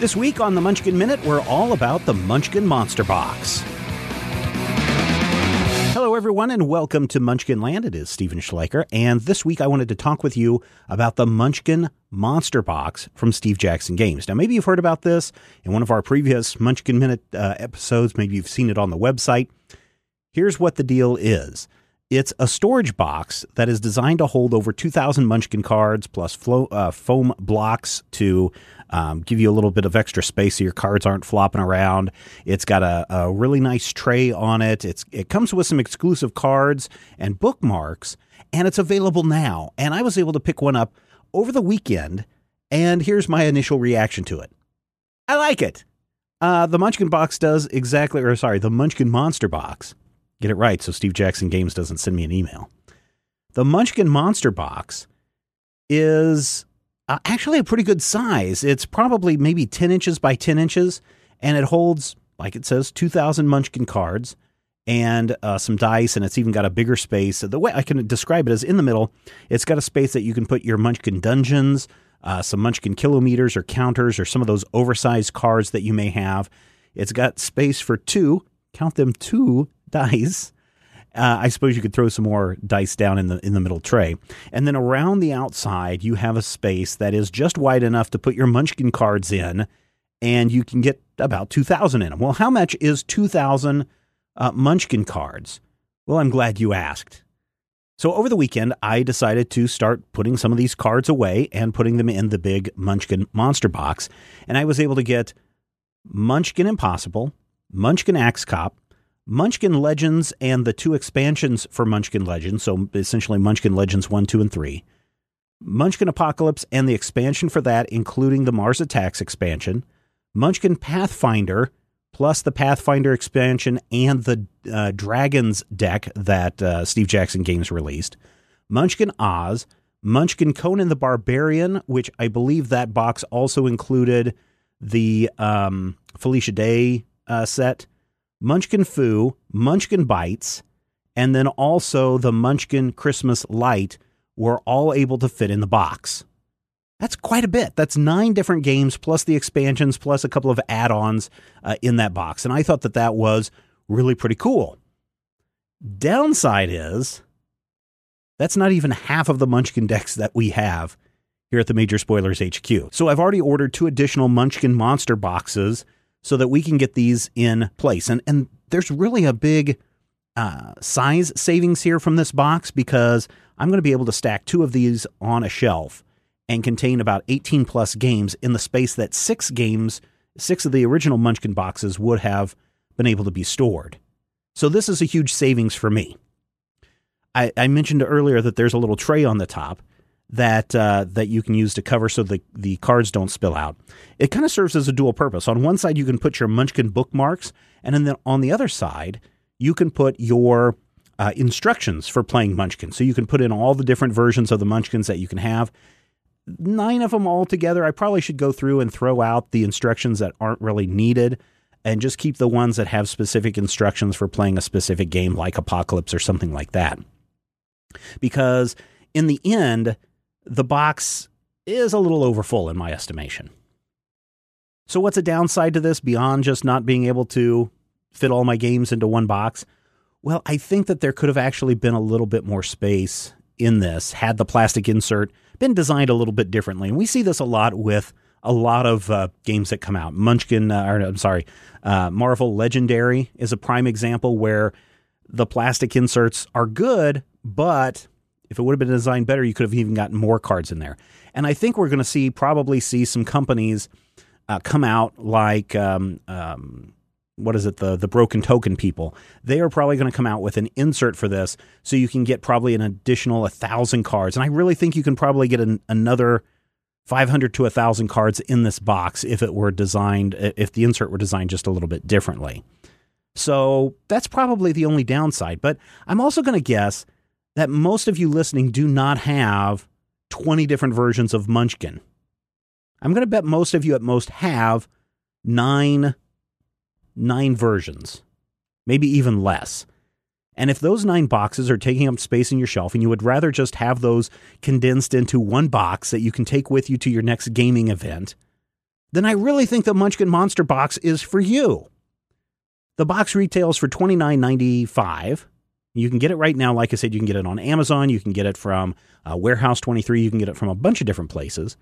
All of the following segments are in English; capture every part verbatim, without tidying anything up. This week on the Munchkin Minute, we're all about the Munchkin Monster Box. Hello, everyone, and welcome to Munchkin Land. It is Steven Schleicher, and this week I wanted to talk with you about the Munchkin Monster Box from Steve Jackson Games. Now, maybe you've heard about this in one of our previous Munchkin Minute uh, episodes. Maybe you've seen it on the website. Here's what the deal is. It's a storage box that is designed to hold over two thousand Munchkin cards plus flo- uh, foam blocks to um, give you a little bit of extra space so your cards aren't flopping around. It's got a, a really nice tray on it. It's, it comes with some exclusive cards and bookmarks, and it's available now. And I was able to pick one up over the weekend, and here's my initial reaction to it. I like it. Uh, the Munchkin Box does exactly, or sorry, the Munchkin Monster Box. Get it right so Steve Jackson Games doesn't send me an email. The Munchkin Monster Box is uh, actually a pretty good size. It's probably maybe ten inches by ten inches, and it holds, like it says, two thousand Munchkin cards and uh, some dice, and it's even got a bigger space. So the way I can describe it is in the middle, it's got a space that you can put your Munchkin dungeons, uh, some Munchkin kilometers or counters or some of those oversized cards that you may have. It's got space for two, count them two, dice. Uh, I suppose you could throw some more dice down in the in the middle tray. And then around the outside, you have a space that is just wide enough to put your Munchkin cards in, and you can get about two thousand in them. Well, how much is two thousand uh, Munchkin cards? Well, I'm glad you asked. So over the weekend, I decided to start putting some of these cards away and putting them in the big Munchkin Monster Box. And I was able to get Munchkin Impossible, Munchkin Axe Cop, Munchkin Legends, and the two expansions for Munchkin Legends, so essentially Munchkin Legends one, two, and three, Munchkin Apocalypse and the expansion for that, including the Mars Attacks expansion, Munchkin Pathfinder, plus the Pathfinder expansion and the uh, Dragons deck that uh, Steve Jackson Games released, Munchkin Oz, Munchkin Conan the Barbarian, which I believe that box also included the um, Felicia Day uh, set, Munchkin Fu, Munchkin Bites, and then also the Munchkin Christmas Light were all able to fit in the box. That's quite a bit. That's nine different games, plus the expansions, plus a couple of add-ons uh, in that box. And I thought that that was really pretty cool. Downside is, that's not even half of the Munchkin decks that we have here at the Major Spoilers H Q. So I've already ordered two additional Munchkin Monster boxes so that we can get these in place. And and there's really a big uh, size savings here from this box, because I'm going to be able to stack two of these on a shelf and contain about eighteen plus games in the space that six games, six of the original Munchkin boxes would have been able to be stored. So this is a huge savings for me. I, I mentioned earlier that there's a little tray on the top that uh, that you can use to cover so the, the cards don't spill out. It kind of serves as a dual purpose. On one side, you can put your Munchkin bookmarks, and then on the other side, you can put your uh, instructions for playing Munchkin. So you can put in all the different versions of the Munchkins that you can have. Nine of them all together. I probably should go through and throw out the instructions that aren't really needed and just keep the ones that have specific instructions for playing a specific game like Apocalypse or something like that. Because in the end, the box is a little overfull in my estimation. So what's a downside to this beyond just not being able to fit all my games into one box? Well, I think that there could have actually been a little bit more space in this had the plastic insert been designed a little bit differently. And we see this a lot with a lot of uh, games that come out. Munchkin, uh, or, I'm sorry, uh, Marvel Legendary is a prime example where the plastic inserts are good, but if it would have been designed better, you could have even gotten more cards in there. And I think we're going to see probably see some companies uh, come out like um, um, what is it? The the Broken Token people. They are probably going to come out with an insert for this, so you can get probably an additional a thousand cards. And I really think you can probably get an, another five hundred to one thousand cards in this box if it were designed, if the insert were designed just a little bit differently. So that's probably the only downside. But I'm also going to guess that most of you listening do not have twenty different versions of Munchkin. I'm going to bet most of you at most have nine, nine versions, maybe even less. And if those nine boxes are taking up space in your shelf and you would rather just have those condensed into one box that you can take with you to your next gaming event, then I really think the Munchkin Monster Box is for you. The box retails for twenty-nine ninety-five. You can get it right now. Like I said, you can get it on Amazon. You can get it from uh, Warehouse twenty-three. You can get it from a bunch of different places.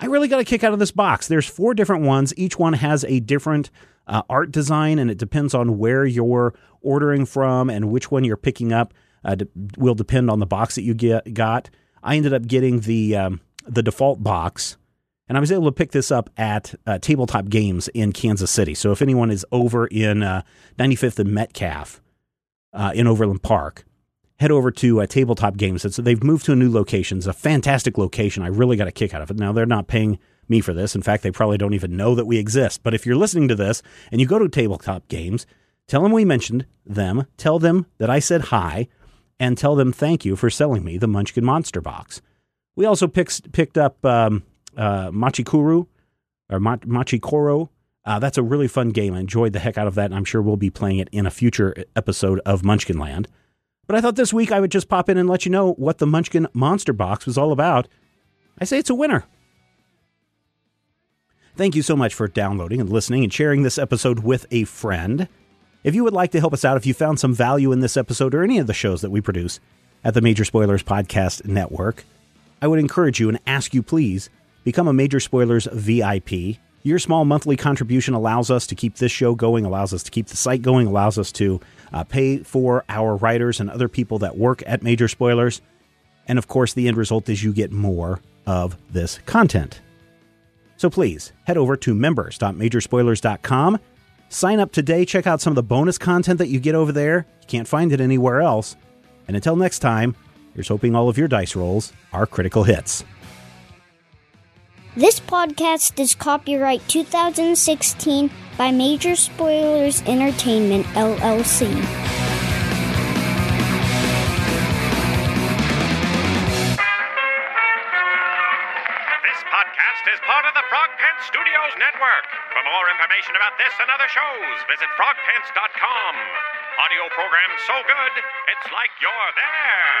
I really got a kick out of this box. There's four different ones. Each one has a different uh, art design, and it depends on where you're ordering from and which one you're picking up. Uh, d- will depend on the box that you get got. I ended up getting the um, the default box, and I was able to pick this up at uh, Tabletop Games in Kansas City. So if anyone is over in uh, ninety-fifth and Metcalf uh, in Overland Park, head over to uh, Tabletop Games. It's, they've moved to a new location. It's a fantastic location. I really got a kick out of it. Now, they're not paying me for this. In fact, they probably don't even know that we exist. But if you're listening to this and you go to Tabletop Games, tell them we mentioned them. Tell them that I said hi, and tell them thank you for selling me the Munchkin Monster Box. We also picks, picked up... Um, Uh, Machi Koro, or Ma- Machi Koro. Uh, that's a really fun game. I enjoyed the heck out of that, and I'm sure we'll be playing it in a future episode of Munchkin Land. But I thought this week I would just pop in and let you know what the Munchkin Monster Box was all about. I say it's a winner. Thank you so much for downloading and listening and sharing this episode with a friend. If you would like to help us out, if you found some value in this episode or any of the shows that we produce at the Major Spoilers Podcast Network, I would encourage you and ask you please, become a Major Spoilers V I P. Your small monthly contribution allows us to keep this show going, allows us to keep the site going, allows us to uh, pay for our writers and other people that work at Major Spoilers. And of course, the end result is you get more of this content. So please head over to members dot major spoilers dot com. Sign up today. Check out some of the bonus content that you get over there. You can't find it anywhere else. And until next time, here's hoping all of your dice rolls are critical hits. This podcast is copyright two thousand sixteen by Major Spoilers Entertainment, L L C. Is part of the Frog Pants Studios network. For more information about this and other shows, visit frog pants dot com. Audio program so good, it's like you're there.